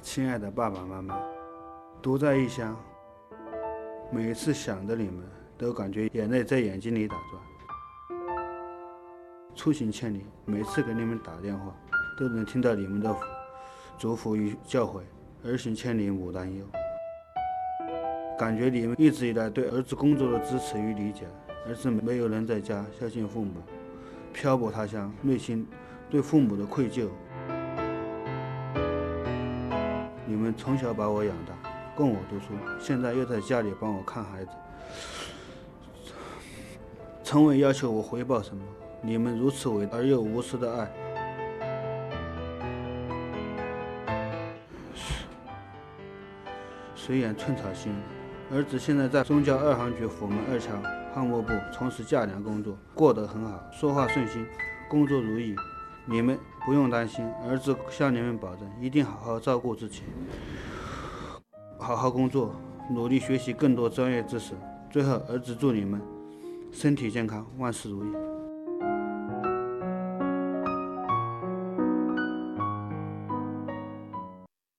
亲爱的爸爸妈妈，独在异乡，每一次想着你们，都感觉眼泪在眼睛里打转。出行千里，每次给你们打电话，都能听到你们的嘱咐与教诲。儿行千里母担忧，感觉你们一直以来对儿子工作的支持与理解。儿子没有能在家孝敬父母，漂泊他乡，内心对父母的愧疚。你们从小把我养大，供我读书，现在又在家里帮我看孩子，从未要求我回报什么。你们如此伟大而又无私的爱，水眼寸草心。儿子现在在宗教二行局府门二桥汉墨部从事架梁工作，过得很好，说话顺心，工作如意。你们不用担心，儿子向你们保证，一定好好照顾自己，好好工作，努力学习更多专业知识。最后，儿子祝你们身体健康，万事如意。